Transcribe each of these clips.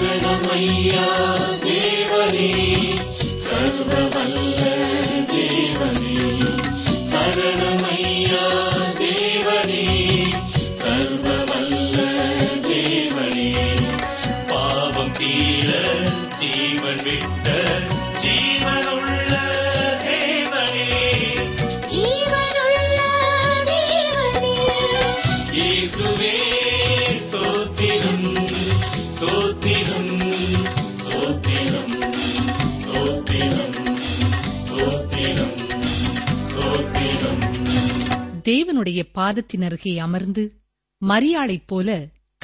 சர்வமையா தேவனே, சர்வவல்ல தேவனே, சரணமையா தேவனே, சர்வவல்ல தேவனே, பாவம் தீர ஜீவன் விட்ட ஜீவனுள்ள தேவனே, ஜீவனுள்ள தேவனே, இயேசுவே தேவனுடைய பாதத்தின் அருகே அமர்ந்து மரியாளைப் போல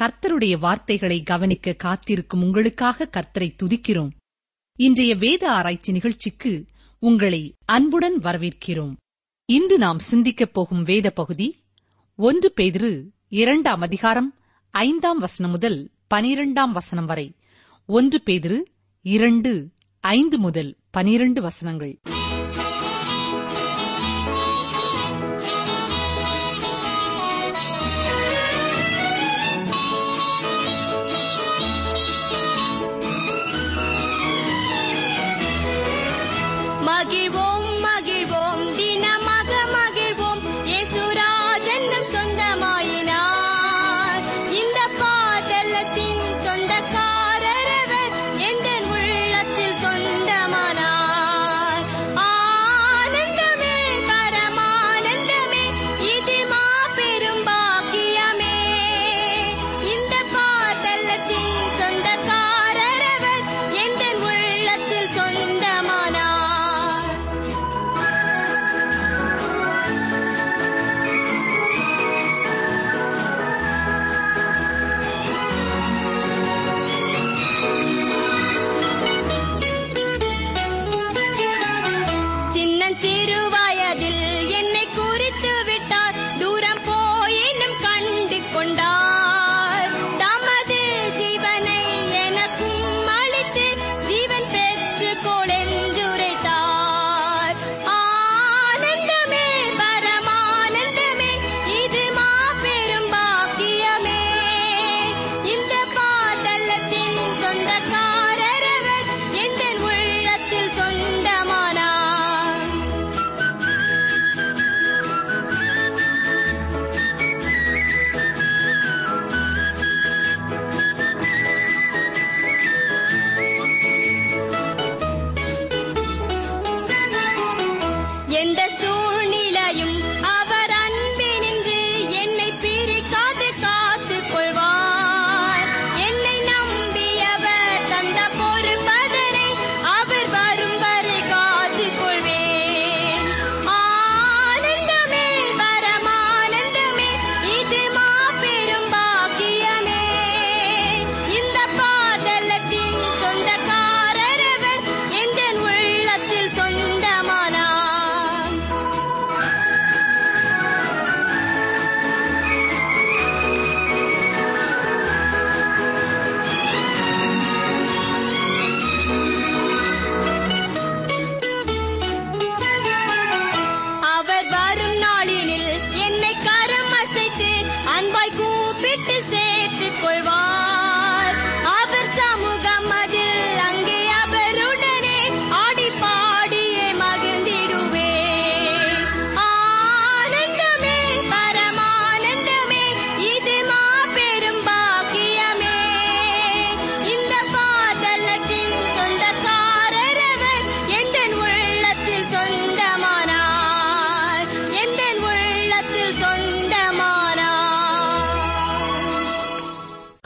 கர்த்தருடைய வார்த்தைகளை கவனிக்க காத்திருக்கும் உங்களுக்காக கர்த்தரை துதிக்கிறோம். இன்றைய வேத ஆராய்ச்சி நிகழ்ச்சிக்கு உங்களை அன்புடன் வரவேற்கிறோம். இன்று நாம் சிந்திக்கப் போகும் வேத பகுதி 1 பேதுரு 2 அதிகாரம் 5 வசனம் முதல் 12 வசனம் வரை. 1 பேதுரு 2:5 முதல் 12 வசனங்கள். மகிழ்வோம் மகிழ்வோம், தினமாக மகிழ்வோம், இயேசு ராஜனும் சொந்தமாயினார். இந்த பாதலத்தின் சொந்தக்காரரவர் என் உள்ளத்தில் சொந்தமானார். ஆனந்தமே பரமானந்தமே, இது மாபெரும் பாக்கியமே. இந்த பாதலத்தின் சொந்தக்காரரவர் என் உள்ளத்தில் சொந்தமானார்.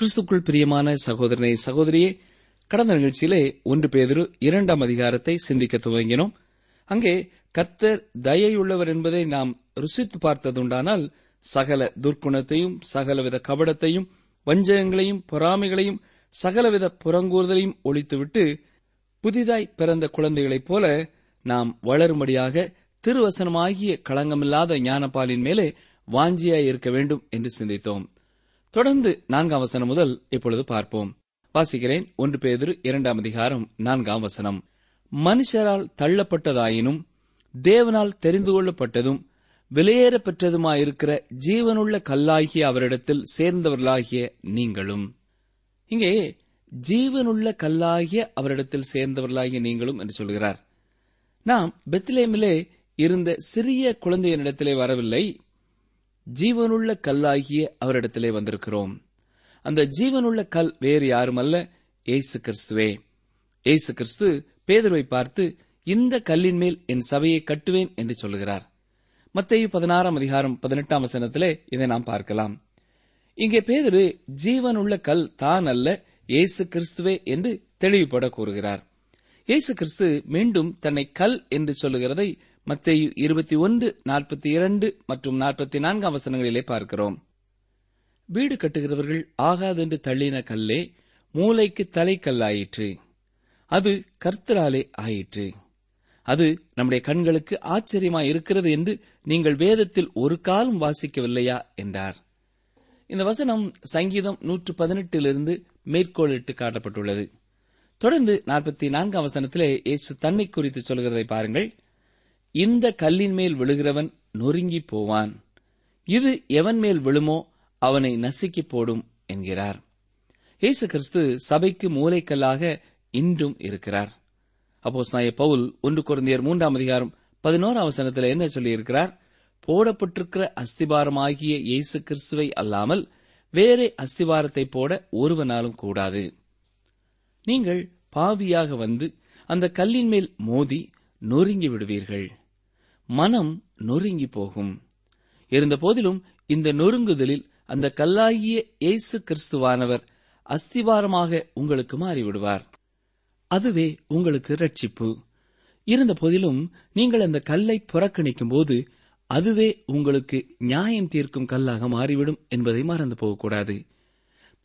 கிறிஸ்துக்குள் பிரியமான சகோதரனை சகோதரியே, கடந்த நிகழ்ச்சியிலே 1 பேதுரு 2 அதிகாரத்தை சிந்திக்க துவங்கினோம். அங்கே கர்த்தர் தயையுள்ளவர் என்பதை நாம் ருசித்து பார்த்ததுண்டானால் சகல துர்க்குணத்தையும் சகலவித கபடத்தையும் வஞ்சகங்களையும் பொறாமைகளையும் சகலவித புறங்கூறுதலையும் ஒழித்துவிட்டு புதிதாய் பிறந்த குழந்தைகளைப் போல நாம் வளரும்படியாக திருவசனமாகிய களங்கமில்லாத ஞானப்பாலின் மேலே வாஞ்சியாய் இருக்க வேண்டும் என்று சிந்தித்தோம். தொடர்ந்து 4 வசனம் முதல் இப்பொழுது பார்ப்போம். வாசிக்கிறேன். 1 பேதுரு 2 அதிகாரம் 4 வசனம். மனுஷரால் தள்ளப்பட்டதாயினும் தேவனால் தெரிந்து கொள்ளப்பட்டதும் விலையேற பெற்றதுமாயிருக்கிற ஜீவனுள்ள கல்லாகிய அவரிடத்தில் சேர்ந்தவர்களாகிய நீங்களும். இங்கே ஜீவனுள்ள கல்லாகிய அவரிடத்தில் சேர்ந்தவர்களாகிய நீங்களும் என்று சொல்கிறார். நாம் பெத்லேமிலே இருந்த சிறிய குழந்தையினிடத்திலே வரவில்லை, ஜீவனுள்ள கல்லாகிய அவரிடத்திலே வந்திருக்கிறோம். அந்த ஜீவனுள்ள கல் வேறு யாருமல்ல, இயேசு கிறிஸ்துவே. இயேசு கிறிஸ்து பேதுருவை பார்த்து, இந்த கல்லின் மேல் என் சபையை கட்டுவேன் என்று சொல்கிறார். மத்தேயு 16:18 இதை நாம் பார்க்கலாம். இங்கே பேதுரு ஜீவனுள்ள கல் தான் அல்ல, இயேசு கிறிஸ்துவே என்று தெளிவுபட கூறுகிறார். இயேசு கிறிஸ்து மீண்டும் தன்னை கல் என்று சொல்லுகிறதை மத்தேயு 21, 42 மற்றும் 44 பார்க்கிறோம். வீடு கட்டுகிறவர்கள் ஆகாதென்று தள்ளின கல்லே மூலைக்கு தலைக்கல்லாயிற்று, அது கர்த்தராலே ஆயிற்று, அது நம்முடைய கண்களுக்கு ஆச்சரியமாய் இருக்கிறது என்று நீங்கள் வேதத்தில் ஒரு காலம் வாசிக்கவில்லையா என்றார். இந்த வசனம் சங்கீதம் 118 மேற்கோளிட்டு காட்டப்பட்டுள்ளது. தொடர்ந்து 44 இயேசு தன்னை குறித்து சொல்கிறதை பாருங்கள். இந்த கல்லின் மேல் விழுகிறவன் நொறுங்கி போவான், இது எவன் மேல் விழுமோ அவனை நசுக்கி போடும் என்கிறார். இயேசு கிறிஸ்து சபைக்கு மூலைக்கல்லாக இன்றும் இருக்கிறார். அப்போஸ்தலனாகிய பவுல் 1 கொரிந்தியர் 3:11 என்ன சொல்லியிருக்கிறார்? போடப்பட்டிருக்கிற அஸ்திபாரமாகிய இயேசு கிறிஸ்துவை அல்லாமல் வேறே அஸ்திபாரத்தை போட ஒருவனாலும் கூடாது. நீங்கள் பாவியாக வந்து அந்த கல்லின் மேல் மோதி நொறுங்கி விடுவீர்கள். மனம் நொறுங்கி போகும். இருந்த போதிலும் இந்த நொறுங்குதலில் அந்த கல்லாகிய இயேசு கிறிஸ்துவானவர் அஸ்திபாரமாக உங்களுக்கு மாறிவிடுவார். அதுவே உங்களுக்கு ரட்சிப்பு. இருந்த போதிலும் நீங்கள் அந்த கல்லை புறக்கணிக்கும் போது அதுவே உங்களுக்கு நியாயம் தீர்க்கும் கல்லாக மாறிவிடும் என்பதை மறந்து போகக்கூடாது.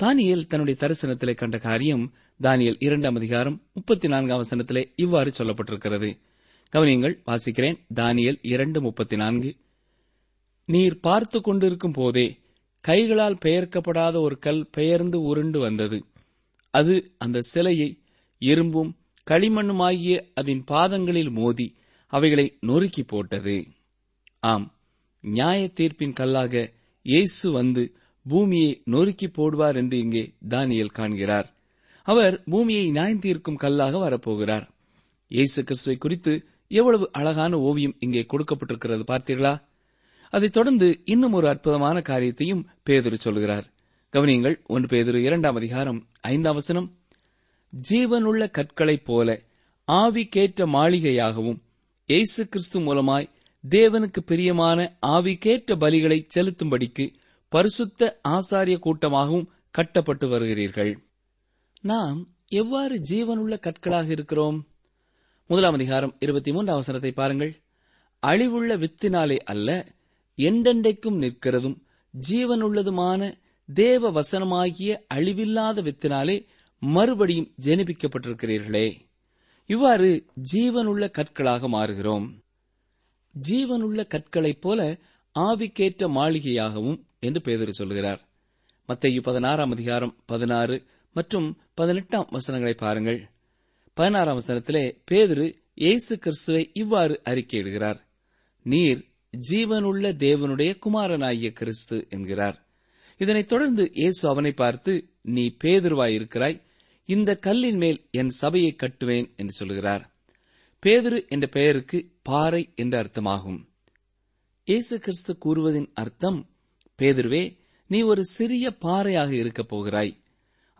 தானியேல் தன்னுடைய தரிசனத்திலே கண்ட காரியம் தானியேல் 2:34 இவ்வாறு சொல்லப்பட்டிருக்கிறது. கவனியங்கள், வாசிக்கிறேன். தானியேல் 2:34. நீர் பார்த்து கொண்டிருக்கும் போதே கைகளால் பெயர்க்கப்படாத ஒரு கல் பெயர்ந்து உருண்டு வந்தது. அது அந்த சிலையை இரும்பும் களிமண்ணுமாகிய அதன் பாதங்களில் மோதி அவைகளை நொறுக்கி போட்டது. ஆம், நியாய தீர்ப்பின் கல்லாக இயேசு வந்து பூமியை நொறுக்கி போடுவார் என்று இங்கே தானியேல் காண்கிறார். அவர் பூமியை நியாயம் தீர்க்கும் கல்லாக வரப்போகிறார். இயேசு கிறிஸ்துவை குறித்து எவ்வளவு அழகான ஓவியம் இங்கே கொடுக்கப்பட்டிருக்கிறது, பார்த்தீர்களா? அதைத் தொடர்ந்து இன்னும் ஒரு அற்புதமான காரியத்தையும் பேதுரு சொல்கிறார். கவனியங்கள், 1 பேதுரு 2:5. ஜீவனுள்ள கற்களைப் போல ஆவிக்கேற்ற மாளிகையாகவும் இயேசு கிறிஸ்து மூலமாய் தேவனுக்கு பிரியமான ஆவிக்கேற்ற பலிகளை செலுத்தும்படிக்கு பரிசுத்த ஆசாரிய கூட்டமாகவும் கட்டப்பட்டு வருகிறீர்கள். நாம் எவ்வாறு ஜீவனுள்ள கற்களாக இருக்கிறோம்? 1:23 பாருங்கள். அழிவுள்ள வித்தினாலே அல்ல, எண்டெண்டைக்கும் நிற்கிறதும் ஜீவனுள்ளதுமான தேவ வசனமாகிய அழிவில்லாத வித்தினாலே மறுபடியும் ஜெனிப்பிக்கப்பட்டிருக்கிறீர்களே. இவ்வாறு ஜீவனுள்ள கற்களாக மாறுகிறோம். ஜீவனுள்ள கற்களைப் போல ஆவிக்கேற்ற மாளிகையாகவும் என்று பேதுரு சொல்கிறார். மத்தேயு 16:16 மற்றும் 18 பாருங்கள். 16 பேதுரு இயேசு கிறிஸ்துவை இவ்வாறு அறிக்கையிடுகிறார். நீர் ஜீவனுள்ள தேவனுடைய குமாரனாகிய கிறிஸ்து என்கிறார். இதனைத் தொடர்ந்து இயேசு அவனை பார்த்து, நீ பேதுருவாயிருக்கிறாய், இந்த கல்லின் மேல் என் சபையை கட்டுவேன் என்று சொல்கிறார். பேதுரு என்ற பெயருக்கு பாறை என்ற அர்த்தமாகும். இயேசு கிறிஸ்து கூறுவதின் அர்த்தம், பேதுருவே, நீ ஒரு சிறிய பாறையாக இருக்கப் போகிறாய்,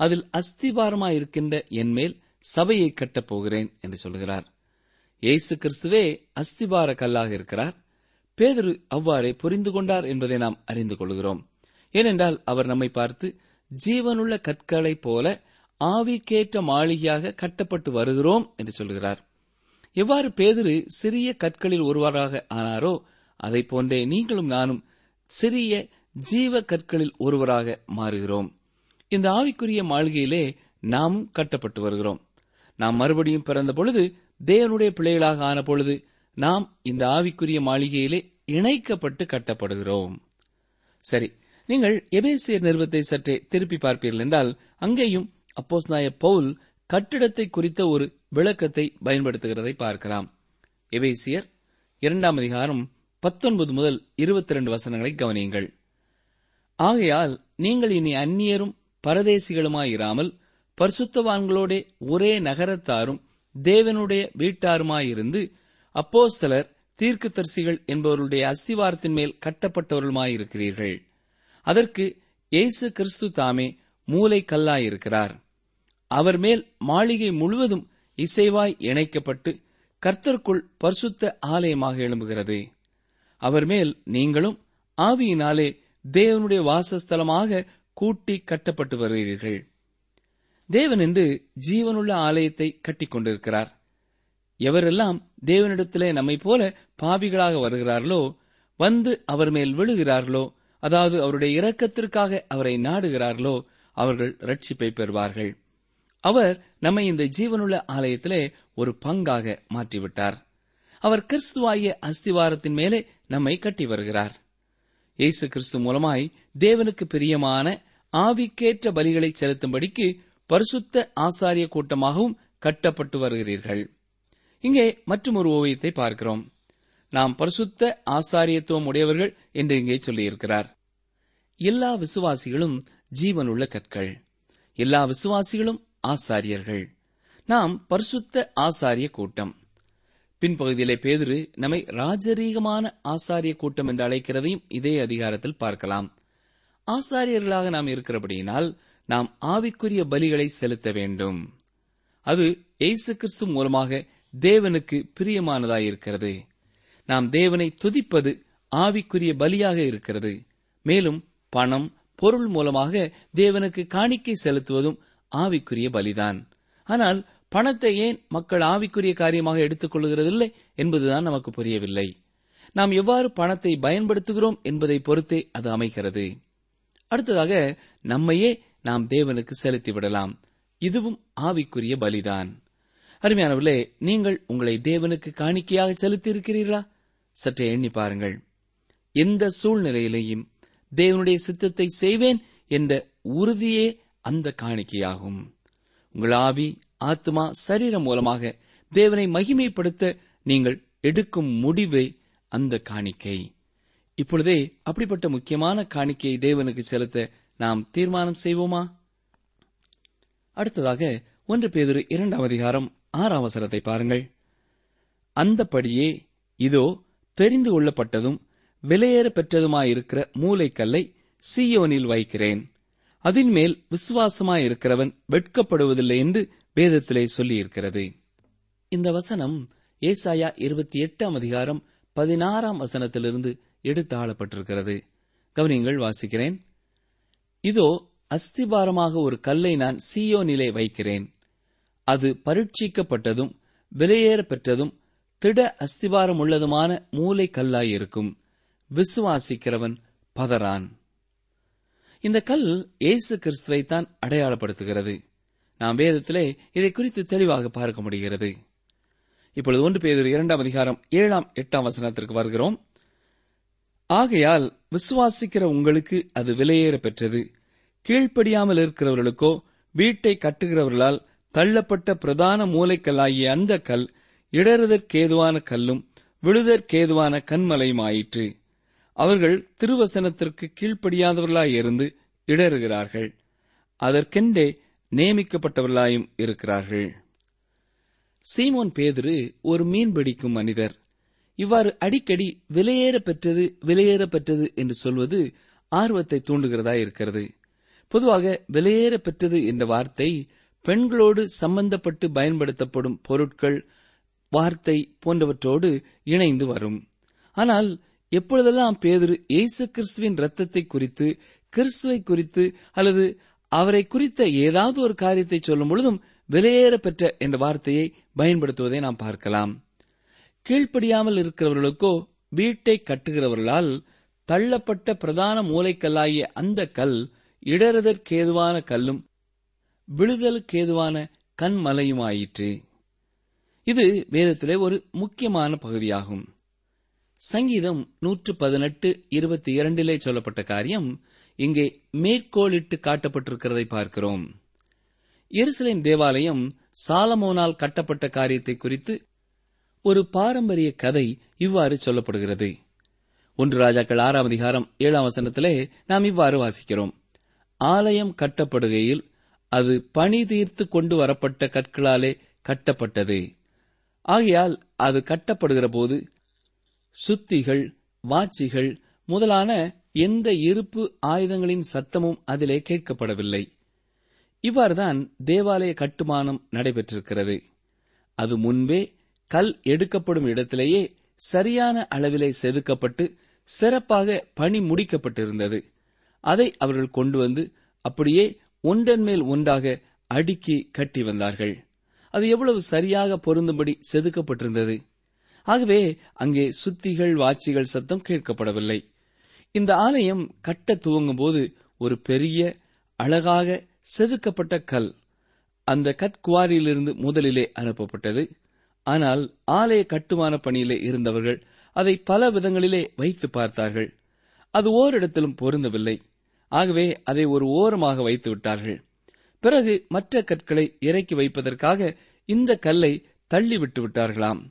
அதில் அஸ்திபாரமாயிருக்கின்ற என் மேல் சபையை கட்டப் போகிறேன் என்று சொல்கிறார். இயேசு கிறிஸ்துவே அஸ்திபார கல்லாக இருக்கிறார். பேதுரு அவ்வாறே புரிந்து கொண்டார் என்பதை நாம் அறிந்து கொள்கிறோம். ஏனென்றால் அவர் நம்மை பார்த்து, ஜீவனுள்ள கற்களைப் போல ஆவிக்கேற்ற மாளிகையாக கட்டப்பட்டு வருகிறோம் என்று சொல்கிறார். எவ்வாறு பேதுரு சிறிய கற்களில் ஒருவராக ஆனாரோ அதை போன்றே நீங்களும் நானும் சிறிய ஜீவ கற்களில் ஒருவராக மாறுகிறோம். இந்த ஆவிக்குரிய மாளிகையிலே நாமும் கட்டப்பட்டு வருகிறோம். நாம் மறுபடியும் பிறந்த பொழுது, தேவனுடைய பிள்ளைகளாக ஆன பொழுது, நாம் இந்த ஆவிக்குரிய மாளிகையிலே இணைக்கப்பட்டு கட்டப்படுகிறோம். சரி, நீங்கள் எபேசியர் நிருபத்தை சற்றே திருப்பி பார்ப்பீர்கள் என்றால் அங்கேயும் அப்போஸ்தலனாகிய பவுல் கட்டிடத்தை குறித்த ஒரு விளக்கத்தை பயன்படுத்துகிறதை பார்க்கலாம். எபேசியர் 2:19 முதல் 22 கவனியுங்கள். ஆகையால் நீங்கள் இனி அந்நியரும் பரதேசிகளுமாயிராமல் பரிசுத்தவான்களோட ஒரே நகரத்தாரும் தேவனுடைய வீட்டாருமாயிருந்து அப்போஸ்தலர் தீர்க்கதரிசிகள் என்பவருடைய அஸ்திவாரத்தின் மேல் கட்டப்பட்டவர்களுமாயிருக்கிறீர்கள். அதற்கு இயேசு கிறிஸ்து தாமே மூலை கல்லாயிருக்கிறார். அவர் மேல் மாளிகை முழுவதும் இசைவாய் இணைக்கப்பட்டு கர்த்தருக்குள் பரிசுத்த ஆலயமாக எழும்புகிறது. அவர் மேல் நீங்களும் ஆவியினாலே தேவனுடைய வாசஸ்தலமாக கூட்டி கட்டப்பட்டு வருகிறீர்கள். தேவன் என்று ஜீவனுள்ள ஆலயத்தை கட்டிக்கொண்டிருக்கிறார். எவரெல்லாம் தேவனிடத்திலே நம்மை போல பாவிகளாக வருகிறார்களோ, வந்து அவர் மேல் விழுகிறார்களோ, அதாவது அவருடைய இரக்கத்திற்காக அவரை நாடுகிறார்களோ, அவர்கள் ரட்சிப்பை பெறுவார்கள். அவர் நம்மை இந்த ஜீவனுள்ள ஆலயத்திலே ஒரு பங்காக மாற்றிவிட்டார். அவர் கிறிஸ்துவாகிய அஸ்திவாரத்தின் மேலே நம்மை கட்டி வருகிறார். இயேசு கிறிஸ்து மூலமாய் தேவனுக்கு பிரியமான ஆவிக்கேற்ற பலிகளை செலுத்தும்படிக்கு பரிசுத்த ஆசாரிய கூட்டமாகவும் கட்டப்பட்டு வருகிறீர்கள். இங்கே மற்றும் ஒரு ஓவியத்தை பார்க்கிறோம். நாம் பரிசுத்த ஆசாரியத்துவம் உடையவர்கள் என்று இங்கே சொல்லியிருக்கிறார். எல்லா விசுவாசிகளும் ஜீவனுள்ள கற்கள், எல்லா விசுவாசிகளும் ஆசாரியர்கள். நாம் பரிசுத்த ஆசாரிய கூட்டம். பின்பகுதியிலே பேதுரு நம்மை ராஜரீகமான ஆசாரிய கூட்டம் என்று அழைக்கிறதையும் இதே அதிகாரத்தில் பார்க்கலாம். ஆசாரியர்களாக நாம் இருக்கிறபடியினால் நாம் ஆவிக்குரிய பலிகளை செலுத்த வேண்டும். அது இயேசு கிறிஸ்து மூலமாக தேவனுக்கு பிரியமானதாயிருக்கிறது. நாம் தேவனை துதிப்பது ஆவிக்குரிய பலியாக இருக்கிறது. மேலும் பணம் பொருள் மூலமாக தேவனுக்கு காணிக்கை செலுத்துவதும் ஆவிக்குரிய பலிதான். ஆனால் பணத்தை ஏன் மக்கள் ஆவிக்குரிய காரியமாக எடுத்துக்கொள்கிறதில்லை என்பதுதான் நமக்கு புரியவில்லை. நாம் எவ்வாறு பணத்தை பயன்படுத்துகிறோம் என்பதை பொறுத்தே அது அமைகிறது. அடுத்ததாக நம்மையே நாம் தேவனுக்கு செலுத்திவிடலாம். இதுவும் ஆவிக்குரிய பலிதான். அருமையானவர்களே, நீங்கள் உங்களை தேவனுக்கு காணிக்கையாக செலுத்தியிருக்கிறீர்களா? சற்றே எண்ணி பாருங்கள். எந்த சூழ்நிலையிலேயும் தேவனுடைய சித்தத்தை செய்வேன் என்ற உறுதியே அந்த காணிக்கையாகும். உங்கள் ஆவி, ஆத்மா, சரீரம் மூலமாக தேவனை மகிமைப்படுத்த நீங்கள் எடுக்கும் முடிவே அந்த காணிக்கை. இப்பொழுதே அப்படிப்பட்ட முக்கியமான காணிக்கையை தேவனுக்கு செலுத்த நாம் தீர்மானம் செய்வோமா? அடுத்ததாக 1 பேதுரு 2 அதிகாரம் 6 வசனத்தை பாருங்கள். அந்தபடியே இதோ தெரிந்து கொள்ளப்பட்டதும் விலையேற பெற்றதுமாயிருக்கிற மூலைக்கல்லை சீயோனில் வைக்கிறேன், அதின்மேல் விசுவாசமாயிருக்கிறவன் வெட்கப்படுவதில்லை என்று வேதத்திலே சொல்லியிருக்கிறது. இந்த வசனம் ஏசாயா 28 அதிகாரம் 16 வசனத்திலிருந்து எடுத்து ஆளப்பட்டிருக்கிறது. கவனியங்கள், வாசிக்கிறேன். இதோ அஸ்திபாரமாக ஒரு கல்லை நான் சீயோனிலே வைக்கிறேன், அது பரீட்சிக்கப்பட்டதும் விலையேற பெற்றதும் திட அஸ்திபாரம் உள்ளதுமான மூலை கல்லாயிருக்கும், விசுவாசிக்கிறவன் பதறான். இந்த கல் இயேசு கிறிஸ்துவைத்தான் அடையாளப்படுத்துகிறது. நாம் வேதத்திலே இதை குறித்து தெளிவாக பார்க்க முடிகிறது. இப்பொழுது 1 பேதுரு 2 அதிகாரம் 7, 8 வசனத்திற்கு வருகிறோம். ஆகையால் விசுவாசிக்கிற உங்களுக்கு அது விலையேற பெற்றது, கீழ்ப்படியாமல் இருக்கிறவர்களுக்கோ வீட்டை கட்டுகிறவர்களால் தள்ளப்பட்ட பிரதான மூலைக்கல்லாகிய அந்த கல் இடறுதற்கேதுவான கல்லும் விழுதற்கேதுவான கண்மலையும் ஆயிற்று. அவர்கள் திருவசனத்திற்கு கீழ்ப்படியாதவர்களாயிருந்து இடறுகிறார்கள், அதற்கென்றே நியமிக்கப்பட்டவர்களாயும் இருக்கிறார்கள். சீமோன் பேதுரு ஒரு மீன் பிடிக்கும் மனிதர். இவ்வாறு அடிக்கடி விலையேற பெற்றது விலையேற பெற்றது என்று சொல்வது ஆர்வத்தை தூண்டுகிறதா இருக்கிறது. பொதுவாக விலையேற பெற்றது என்ற வார்த்தை பெண்களோடு சம்பந்தப்பட்டு பயன்படுத்தப்படும் பொருட்கள், வார்த்தை போன்றவற்றோடு இணைந்து வரும். ஆனால் எப்பொழுதெல்லாம் பேதுரு இயேசு கிறிஸ்துவின் இரத்தத்தை குறித்து, கிறிஸ்துவை குறித்து அல்லது அவரை குறித்த ஏதாவது ஒரு காரியத்தை சொல்லும் பொழுதும் விலையேற பெற்ற என்ற வார்த்தையை பயன்படுத்துவதை நாம் பார்க்கலாம். கீழ்ப்படியாமல் இருக்கிறவர்களுக்கோ வீட்டை கட்டுகிறவர்களால் தள்ளப்பட்ட பிரதான மூலைக்கல்லாகிய அந்த கல் இடறுதற்கேதுவான கல்லும் விழுதலுக்கேதுவான கண்மலையுமாயிற்று. இது வேதத்திலே ஒரு முக்கியமான பகுதியாகும். சங்கீதம் 118:22 சொல்லப்பட்ட காரியம் இங்கே மேற்கோளிட்டு காட்டப்பட்டிருக்கிறதை பார்க்கிறோம். எருசலேம் தேவாலயம் சாலமோனால் கட்டப்பட்ட காரியத்தை குறித்து ஒரு பாரம்பரிய கதை இவ்வாறு சொல்லப்படுகிறது. 1 ராஜாக்கள் 6 அதிகாரம் 7 வசனத்திலே நாம் இவ்வாறு வாசிக்கிறோம். ஆலயம் கட்டப்படுகையில் அது பணி தீர்த்து கொண்டு வரப்பட்ட கற்களாலே கட்டப்பட்டது. ஆகையால் அது கட்டப்படுகிற போது சுத்திகள், வாச்சிகள் முதலான எந்த இருப்பு ஆயுதங்களின் சத்தமும் அதிலே கேட்கப்படவில்லை. இவ்வாறுதான் தேவாலய கட்டுமானம் நடைபெற்றிருக்கிறது. அது முன்பே கல் எடுக்கப்படும் இடத்திலேயே சரியான அளவிலே செதுக்கப்பட்டு சிறப்பாக பணி முடிக்கப்பட்டிருந்தது. அதை அவர்கள் கொண்டு வந்து அப்படியே ஒன்றன் மேல் ஒன்றாக அடுக்கி கட்டி வந்தார்கள். அது எவ்வளவு சரியாக பொருந்தும்படி செதுக்கப்பட்டிருந்தது. ஆகவே அங்கே சுத்திகள், வாச்சிகள் சத்தம் கேட்கப்படவில்லை. இந்த ஆலயம் கட்ட துவங்கும் போது ஒரு பெரிய அழகாக செதுக்கப்பட்ட கல் அந்த கற்குவாரியிலிருந்து முதலிலே அனுப்பப்பட்டது. ஆனால் ஆலய கட்டுமான பணியிலே இருந்தவர்கள் அதை பல விதங்களிலே வைத்து பார்த்தார்கள். அது ஓரிடத்திலும் பொருந்தவில்லை. ஆகவே அதை ஒரு ஓரமாக வைத்து விட்டார்கள். பிறகு மற்ற கற்களை இறக்கி வைப்பதற்காக இந்த கல்லை தள்ளிவிட்டு விட்டார்களாம்.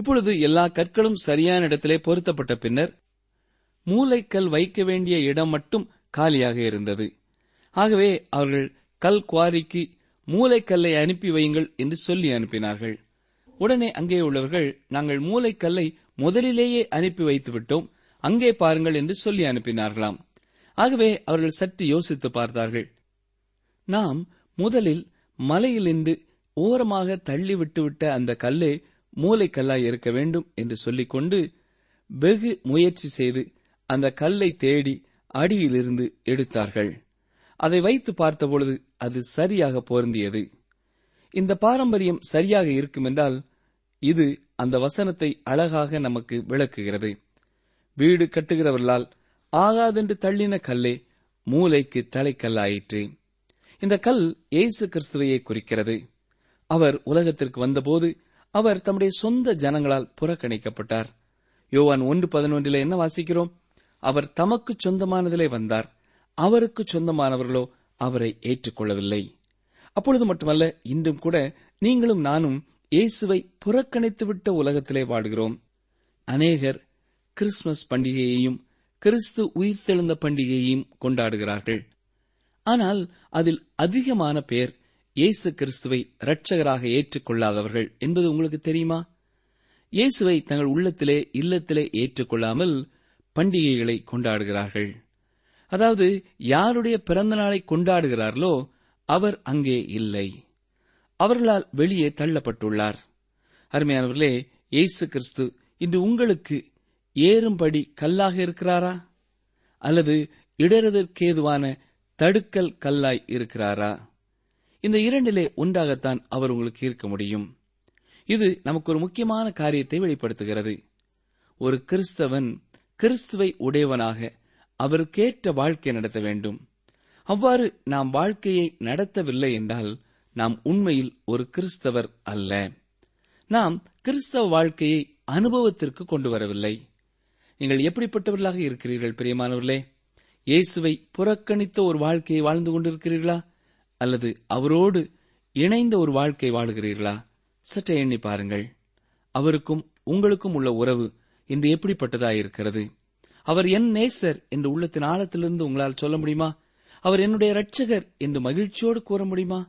இப்பொழுது எல்லா கற்களும் சரியான இடத்திலே பொருத்தப்பட்ட பின்னர் மூலைக்கல் வைக்க வேண்டிய இடம் மட்டும் காலியாக இருந்தது. ஆகவே அவர்கள் கல் குவாரிக்கு மூலைக்கல்லை அனுப்பி வையுங்கள் என்று சொல்லி அனுப்பினார்கள். உடனே அங்கே உள்ளவர்கள், நாங்கள் மூலைக்கல்லை முதலிலேயே அனுப்பி வைத்துவிட்டோம், அங்கே பாருங்கள் என்று சொல்லி அனுப்பினார்களாம். ஆகவே அவர்கள் சற்று யோசித்து பார்த்தார்கள். நாம் முதலில் மலையிலிருந்து ஓரமாக தள்ளிவிட்டுவிட்ட அந்த கல்லே மூலைக்கல்லாய் இருக்க வேண்டும் என்று சொல்லிக்கொண்டு வெகு முயற்சி செய்து அந்த கல்லை தேடி அடியிலிருந்து எடுத்தார்கள். அதை வைத்து பார்த்தபொழுது அது சரியாக பொருந்தியது. இந்த பாரம்பரியம் சரியாக இருக்குமென்றால் இது அந்த வசனத்தை அழகாக நமக்கு விளக்குகிறது. வீடு கட்டுகிறவர்களால் ஆகாதென்று தள்ளின கல்லே மூலைக்கு தலைக்கல்லாயிற்று. இந்த கல் இயேசு கிறிஸ்துவையே குறிக்கிறது. அவர் உலகத்திற்கு வந்தபோது அவர் தம்முடைய சொந்த ஜனங்களால் புறக்கணிக்கப்பட்டார். யோவான் 1:11 என்ன வாசிக்கிறோம்? அவர் தமக்கு சொந்தமானதிலே வந்தார், அவருக்கு சொந்தமானவர்களோ அவரை ஏற்றுக்கொள்ளவில்லை. அப்பொழுது மட்டுமல்ல, இன்றும் கூட நீங்களும் நானும் இயேசுவை புறக்கணித்துவிட்ட உலகத்திலே வாழ்கிறோம். அநேகர் கிறிஸ்துமஸ் பண்டிகையையும் கிறிஸ்து உயிர்த்தெழுந்த பண்டிகையையும் கொண்டாடுகிறார்கள். ஆனால் அதில் அதிகமான பேர் இயேசு கிறிஸ்துவை இரட்சகராக ஏற்றுக்கொள்ளாதவர்கள் என்பது உங்களுக்கு தெரியுமா? இயேசுவை தங்கள் உள்ளத்திலே, இல்லத்திலே ஏற்றுக்கொள்ளாமல் பண்டிகைகளை கொண்டாடுகிறார்கள். அதாவது யாருடைய பிறந்த நாளை கொண்டாடுகிறார்களோ அவர் அங்கே இல்லை, அவர்களால் வெளியே தள்ளப்பட்டுள்ளார். அருமையானவர்களே, இயேசு கிறிஸ்து இன்று உங்களுக்கு ஏறும்படி கல்லாக இருக்கிறாரா அல்லது இடறுதற்கேதுவான தடுக்கல் கல்லாய் இருக்கிறாரா? இந்த இரண்டிலே ஒன்றாகத்தான் அவர் உங்களுக்கு இருக்க முடியும். இது நமக்கு ஒரு முக்கியமான காரியத்தை வெளிப்படுத்துகிறது. ஒரு கிறிஸ்தவன் கிறிஸ்துவை உடையவனாக அவருக்கேற்ற வாழ்க்கை நடத்த வேண்டும். அவ்வாறு நாம் வாழ்க்கையை நடத்தவில்லை என்றால் நாம் உண்மையில் ஒரு கிறிஸ்தவர் அல்ல. நாம் கிறிஸ்தவ வாழ்க்கையை அனுபவத்திற்கு கொண்டு வரவில்லை. நீங்கள் எப்படிப்பட்டவர்களாக இருக்கிறீர்கள் பிரியமானவர்களே? இயேசுவை புறக்கணித்த ஒரு வாழ்க்கையை வாழ்ந்து கொண்டிருக்கிறீர்களா அல்லது அவரோடு இணைந்த ஒரு வாழ்க்கை வாழுகிறீர்களா? சற்றே எண்ணி பாருங்கள். அவருக்கும் உங்களுக்கும் உள்ள உறவு இன்று எப்படிப்பட்டதாயிருக்கிறது? அவர் என் நேசர் என்று உள்ளத்தின் ஆழத்திலிருந்து உங்களால் சொல்ல முடியுமா? அவர் என்னுடைய இரட்சகர் என்று மகிழ்ச்சியோடு கூற முடியுமா?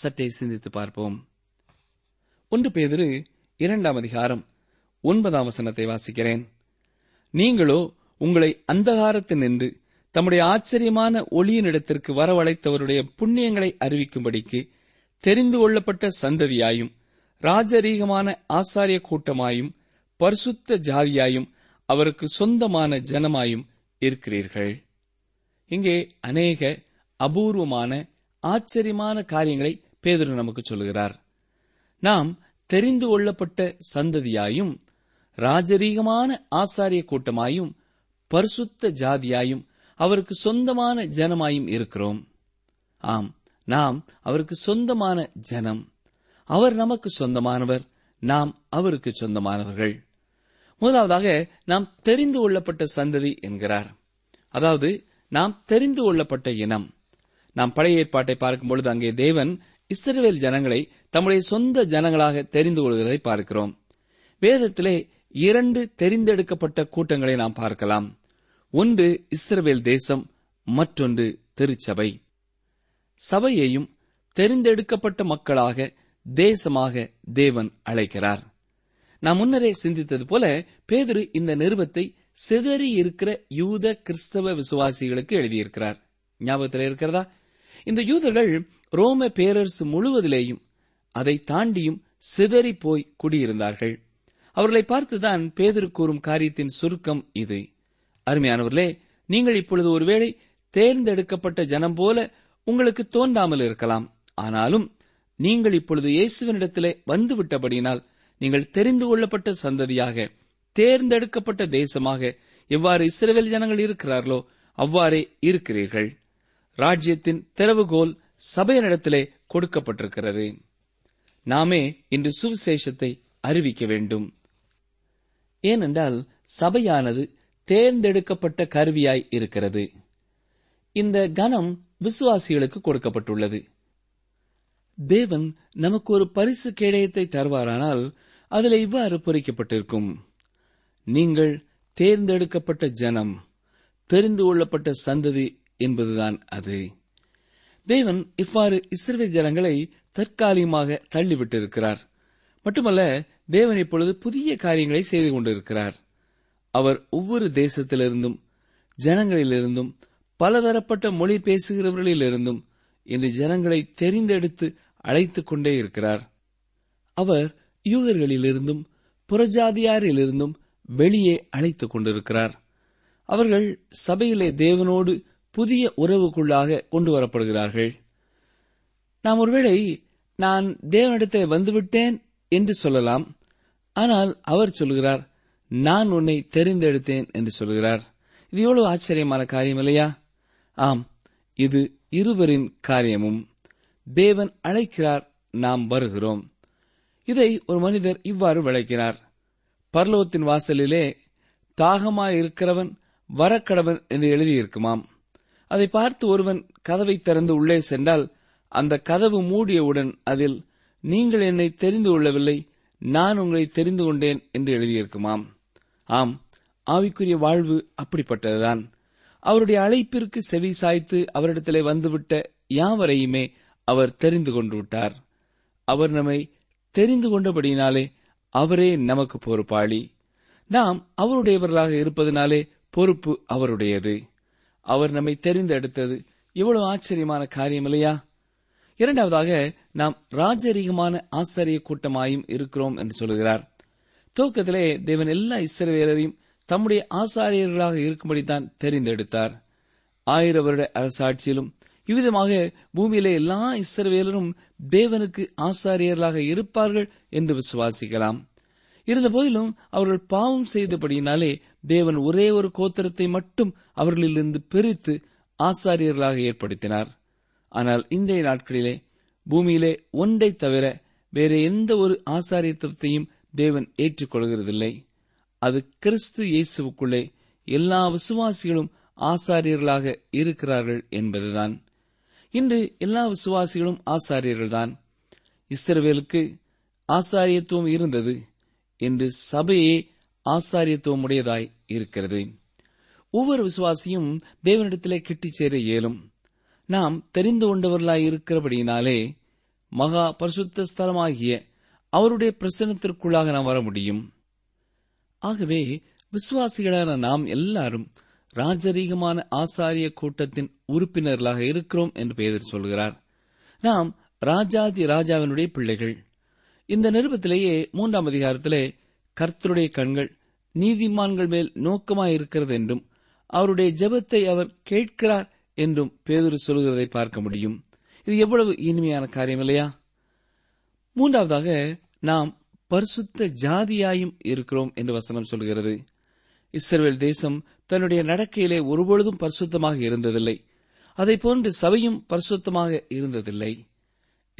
சற்றே சிந்தித்து பார்ப்போம். 1 பேதுரு 2:9 வாசிக்கிறேன். நீங்களோ உங்களை அந்தகாரத்தினின்று தம்முடைய ஆச்சரியமான ஒளியினிடத்திற்கு வரவழைத்தவருடைய புண்ணியங்களை அறிவிக்கும்படிக்கு தெரிந்து கொள்ளப்பட்ட சந்ததியாயும் ராஜரீகமான ஆசாரிய கூட்டமாயும் பரிசுத்த ஜாதியாயும் அவருக்கு சொந்தமான ஜனமாயும் இருக்கிறீர்கள். இங்கே அநேக அபூர்வமான ஆச்சரியமான காரியங்களை பேதுரு நமக்கு சொல்கிறார். நாம் தெரிந்து கொள்ளப்பட்ட சந்ததியாயும் ராஜரீகமான ஆசாரிய கூட்டமாயும் பரிசுத்த ஜாதியாயும் அவருக்கு சொந்தமான ஜனமாயும் இருக்கிறோம். ஆம், நாம் அவருக்கு சொந்தமான ஜனம். அவர் நமக்கு சொந்தமானவர், நாம் அவருக்கு சொந்தமானவர்கள். முதலாவதாக நாம் தெரிந்து கொள்ளப்பட்ட சந்ததி என்கிறார். அதாவது நாம் தெரிந்து கொள்ளப்பட்ட இனம். நாம் பழைய ஏற்பாட்டை பார்க்கும்பொழுது அங்கே தேவன் இஸ்ரவேல் ஜனங்களை தம்முடைய சொந்த ஜனங்களாக தெரிந்து கொள்கிறதை பார்க்கிறோம். வேதத்திலே 2 தெரிந்தெடுக்கப்பட்ட கூட்டங்களை நாம் பார்க்கலாம். ஒன்று இஸ்ரவேல் தேசம், மற்றொன்று திருச்சபை. சபையையும் தெரிந்தெடுக்கப்பட்ட மக்களாக, தேசமாக தேவன் அழைக்கிறார். நாம் முன்னரே சிந்தித்தது போல பேதுரு இந்த நிருபத்தை சிதறி இருக்கிற யூத கிறிஸ்தவ விசுவாசிகளுக்கு எழுதியிருக்கிறார். ஞாபகத்தில் இருக்கிறதா? இந்த யூதர்கள் ரோம பேரரசு முழுவதிலேயும் அதை தாண்டியும் சிதறி போய் குடியிருந்தார்கள். அவர்களை பார்த்துதான் பேதுரு கூறும் காரியத்தின் சுருக்கம் இது. அருமையானவர்களே, நீங்கள் இப்பொழுது ஒருவேளை தேர்ந்தெடுக்கப்பட்ட ஜனம் போல உங்களுக்கு தோன்றாமல் இருக்கலாம். ஆனாலும் நீங்கள் இப்பொழுது இயேசுவினிடத்திலே வந்துவிட்டபடியினால் நீங்கள் தெரிந்து கொள்ளப்பட்ட சந்ததியாக, தேர்ந்தெடுக்கப்பட்ட தேசமாக எவ்வாறு இஸ்ரவேல் ஜனங்கள் இருக்கிறார்களோ அவ்வாறே இருக்கிறீர்கள். ராஜ்யத்தின் திறவுகோல் சபையினிடத்திலே கொடுக்கப்பட்டிருக்கிறது. நாமே இன்று சுவிசேஷத்தை அறிவிக்க வேண்டும். ஏனென்றால் சபையானது தேர்ந்தெடுக்கப்பட்ட கருவியாய் இருக்கிறது. இந்த கனம் விசுவாசிகளுக்கு கொடுக்கப்பட்டுள்ளது. தேவன் நமக்கு ஒரு பரிசு கேடயத்தை தருவாரானால் அதில் இவ்வாறு பொறிக்கப்பட்டிருக்கும்: நீங்கள் தேர்ந்தெடுக்கப்பட்ட ஜனம், தெரிந்து கொள்ளப்பட்ட சந்ததி என்பதுதான் அது. தேவன் இவ்வாறு இஸ்ரவேல் ஜனங்களை தற்காலிகமாக தள்ளிவிட்டிருக்கிறார். மட்டுமல்ல, தேவன் இப்பொழுது புதிய காரியங்களை செய்து கொண்டிருக்கிறார். அவர் ஒவ்வொரு தேசத்திலிருந்தும், ஜனங்களிலிருந்தும், பலதரப்பட்ட மொழி பேசுகிறவர்களிலிருந்தும் இந்த ஜனங்களை தெரிந்தெடுத்து அழைத்துக் கொண்டே இருக்கிறார். அவர் யூதர்களிலிருந்தும் புறஜாதியாரிலிருந்தும் வெளியே அழைத்துக் கொண்டிருக்கிறார். அவர்கள் சபையிலே தேவனோடு புதிய உறவுக்குள்ளாக கொண்டு வரப்படுகிறார்கள். நாம் ஒருவேளை நான் தேவனிடத்தில் வந்துவிட்டேன் என்று சொல்லலாம். ஆனால் அவர் சொல்கிறார், நான் உன்னை தெரிந்தெடுத்தேன் என்று சொல்கிறார். இது எவ்வளவு ஆச்சரியமான காரியம் இல்லையா? ஆம், இது இருவரின் காரியமும். தேவன் அழைக்கிறார், நாம் வருகிறோம். இதை ஒரு மனிதர் இவ்வாறு விளக்கினார்: பரலோகத்தின் வாசலிலே தாகமாயிருக்கிறவன் வரக்கடவன் என்று எழுதியிருக்குமாம். அதை பார்த்து ஒருவன் கதவை திறந்து உள்ளே சென்றால், அந்த கதவு மூடியவுடன் அதில், நீங்கள் என்னை தெரிந்து கொள்ளவில்லை, நான் உங்களை தெரிந்து கொண்டேன் என்று எழுதியிருக்குமாம். ஆம், ஆவிக்குரிய வாழ்வு அப்படிப்பட்டதுதான். அவருடைய அழைப்பிற்கு செவி சாய்த்து அவரிடத்திலே வந்துவிட்ட யாவரையுமே அவர் தெரிந்து கொண்டு விட்டார். அவர் நம்மை தெரிந்து கொண்டபடியினாலே அவரே நமக்கு பொறுப்பாளி. நாம் அவருடையவர்களாக இருப்பதனாலே பொறுப்பு அவருடையது. அவர் நம்மை தெரிந்தெடுத்தது எவ்வளவு ஆச்சரியமான காரியம் இல்லையா? இரண்டாவதாக, நாம் ராஜரீகமான ஆசாரிய கூட்டமாயும் இருக்கிறோம் என்று சொல்கிறார். துவக்கத்திலே தேவன் எல்லா இஸ்ரவேலரையும் தம்முடைய ஆசாரியர்களாக இருக்கும்படித்தான் தெரிந்தெடுத்தார். 1000 வருட அரசாட்சியிலும் இவ்விதமாக பூமியிலே எல்லா இஸ்ரவேலரும் தேவனுக்கு ஆசாரியர்களாக இருப்பார்கள் என்று விசுவாசிக்கலாம். இருந்த போதிலும் அவர்கள் பாவம் செய்தபடியினாலே தேவன் ஒரே ஒரு கோத்திரத்தை மட்டும் அவர்களிலிருந்து பிரித்து ஆசாரியர்களாக ஏற்படுத்தினார். ஆனால் இன்றைய நாட்களிலே பூமியிலே ஒன்றை தவிர வேறு எந்த ஒரு ஆசாரியத்துவத்தையும் தேவன் ஏற்றுக்கொள்கிறதில்லை. அது கிறிஸ்து இயேசுவுக்குள்ளே எல்லா விசுவாசிகளும் ஆசாரியர்களாக இருக்கிறார்கள் என்பதுதான். இன்று எல்லா விசுவாசிகளும் ஆசாரியர்கள்தான். இஸ்ரவேலுக்கு ஆசாரியத்துவம் இருந்தது, இன்று சபையே ஆசாரியத்துவம் உடையதாய் இருக்கிறது. ஒவ்வொரு விசுவாசியும் தேவனிடத்திலே கிட்டிச் சேர இயலும். நாம் தெரிந்து கொண்டவர்களாய் இருக்கிறபடியினாலே மகா பரிசுத்த ஸ்தலமாகிய அவருடைய பிரசன்னத்திற்குள்ளாக நாம் வர முடியும். ஆகவே விசுவாசிகளான நாம் எல்லாரும் ராஜரீகமான ஆசாரிய கூட்டத்தின் உறுப்பினர்களாக இருக்கிறோம் என்று பேதுரு சொல்கிறார். நாம் ராஜாதி ராஜாவினுடைய பிள்ளைகள். இந்த நிருபத்திலேயே 3ஆம் அதிகாரத்திலே கர்த்தருடைய கண்கள் நீதிமான்கள் மேல் நோக்கமாயிருக்கிறது என்றும் அவருடைய ஜெபத்தை அவர் கேட்கிறார் என்றும் பேதுரு சொல்கிறதை பார்க்க முடியும். இது எவ்வளவு இனிமையான காரியம் இல்லையா? 3ஆவதாக, நாம் பரிசுத்த ஜாதியாயும் இருக்கிறோம் என்று வசனம் சொல்கிறது. இஸ்ரவேல் தேசம் தன்னுடைய நடக்கையிலே ஒருபொழுதும் பரிசுத்தமாக இருந்ததில்லை. அதை போன்று சபையும் பரிசுத்தமாக இருந்ததில்லை.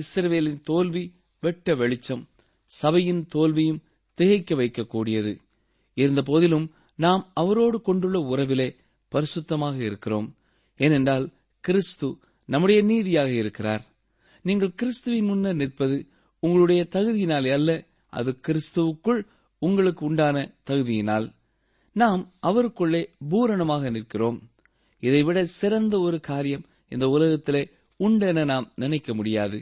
இஸ்ரவேலின் தோல்வி வெட்ட வெளிச்சம், சபையின் தோல்வியும் திகைக்க வைக்கக்கூடியது. இருந்த போதிலும் நாம் அவரோடு கொண்டுள்ள உறவிலே பரிசுத்தமாக இருக்கிறோம். ஏனென்றால் கிறிஸ்து நம்முடைய நீதியாக இருக்கிறார். நீங்கள் கிறிஸ்துவின் முன்னர் நிற்பது உங்களுடைய தகுதியினாலே அல்ல, அது கிறிஸ்துவுக்குள் உங்களுக்கு உண்டான தகுதியினால். நாம் அவருக்குள்ளே பூரணமாக நிற்கிறோம். இதைவிட சிறந்த ஒரு காரியம் இந்த உலகத்திலே உண்டென நாம் நினைக்க முடியாது.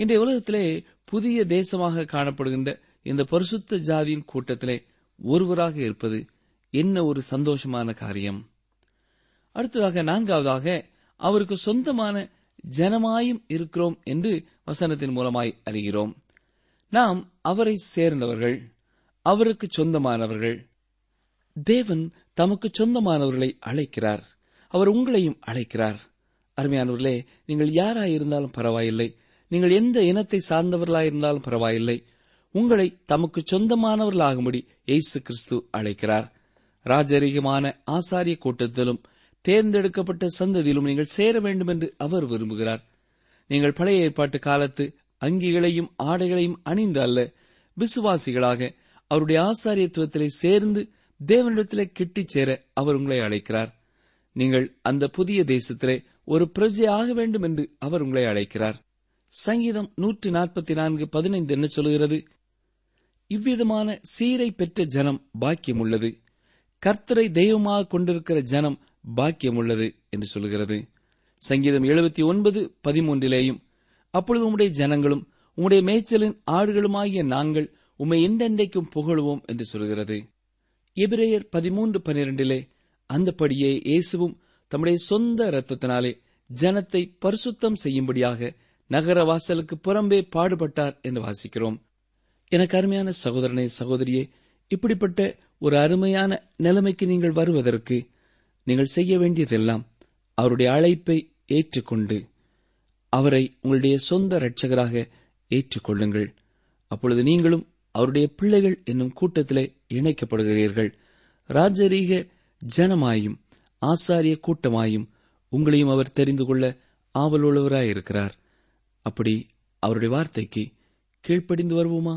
இன்றைய உலகத்திலே புதிய தேசமாக காணப்படுகின்ற இந்த பரிசுத்த ஜாதியின் கூட்டத்திலே ஒருவராக இருப்பது என்ன ஒரு சந்தோஷமான காரியம். அடுத்ததாக 4வது, அவருக்கு சொந்தமான ஜனமாயும் இருக்கிறோம் என்று வசனத்தின் மூலமாய் அறிகிறோம். நாம் அவரை சேர்ந்தவர்கள், அவருக்கு சொந்தமானவர்கள். தேவன் தமக்கு சொந்தமானவர்களை அழைக்கிறார். அவர் உங்களையும் அழைக்கிறார். அருமையானவர்களே, நீங்கள் யாராயிருந்தாலும் பரவாயில்லை, நீங்கள் எந்த இனத்தை சார்ந்தவர்களாயிருந்தாலும் பரவாயில்லை, உங்களை தமக்கு சொந்தமானவர்களாகும்படி இயேசு கிறிஸ்து அழைக்கிறார். ராஜரீகமான ஆசாரிய கூட்டத்திலும் தேர்ந்தெடுக்கப்பட்ட சந்ததியிலும் நீங்கள் சேர வேண்டும் என்று அவர் விரும்புகிறார். நீங்கள் பழைய ஏற்பாட்டு காலத்து அங்கிகளையும் ஆடைகளையும் அணிந்து அல்ல, விசுவாசிகளாக அவருடைய ஆசாரியத்துவத்திலே சேர்ந்து தேவனிடத்திலே கிட்டிச் சேர அவர் உங்களை அழைக்கிறார். நீங்கள் அந்த புதிய தேசத்திலே ஒரு பிரஜையாக வேண்டும் என்று அவர் உங்களை அழைக்கிறார். சங்கீதம் 144:15 என்ன சொல்கிறது? இவ்விதமான சீரை பெற்ற ஜனம் பாக்கியம் உள்ளது, கர்த்தரை தெய்வமாக கொண்டிருக்கிற ஜனம் பாக்கியம் உள்ளது என்று சொல்கிறது. சங்கீதம் 79:13 அப்பொழுது உம்முடைய ஜனங்களும் உம்முடைய மேய்ச்சலின் ஆடுகளுமாகிய நாங்கள் உம்மை என்றென்றைக்கும் புகழுவோம் என்று சொல்கிறது. எபிரேயர் 13:12 அந்தபடியே இயேசுவும் தம்முடைய சொந்த இரத்தத்தினாலே ஜனத்தை பரிசுத்தம் செய்யும்படியாக நகர வாசலுக்கு புறம்பே பாடுபட்டார் என்று வாசிக்கிறோம். எனக்கு அருமையான சகோதரனே, சகோதரியே, இப்படிப்பட்ட ஒரு அருமையான நிலைமைக்கு நீங்கள் வருவதற்கு நீங்கள் செய்ய வேண்டியதெல்லாம் அவருடைய அழைப்பை ஏற்றுக்கொண்டு அவரை உங்களுடைய சொந்த இரட்சகராக ஏற்றுக்கொள்ளுங்கள். அப்பொழுது நீங்களும் அவருடைய பிள்ளைகள் என்னும் கூட்டத்திலே இணைக்கப்படுகிறீர்கள். ராஜரீக ஜனமாயும் ஆசாரிய கூட்டமாயும் உங்களையும் அவர் தெரிந்து கொள்ள ஆவல் உள்ளவராயிருக்கிறார். அப்படி அவருடைய வார்த்தைக்கு கீழ்ப்படிந்து வருவோமா?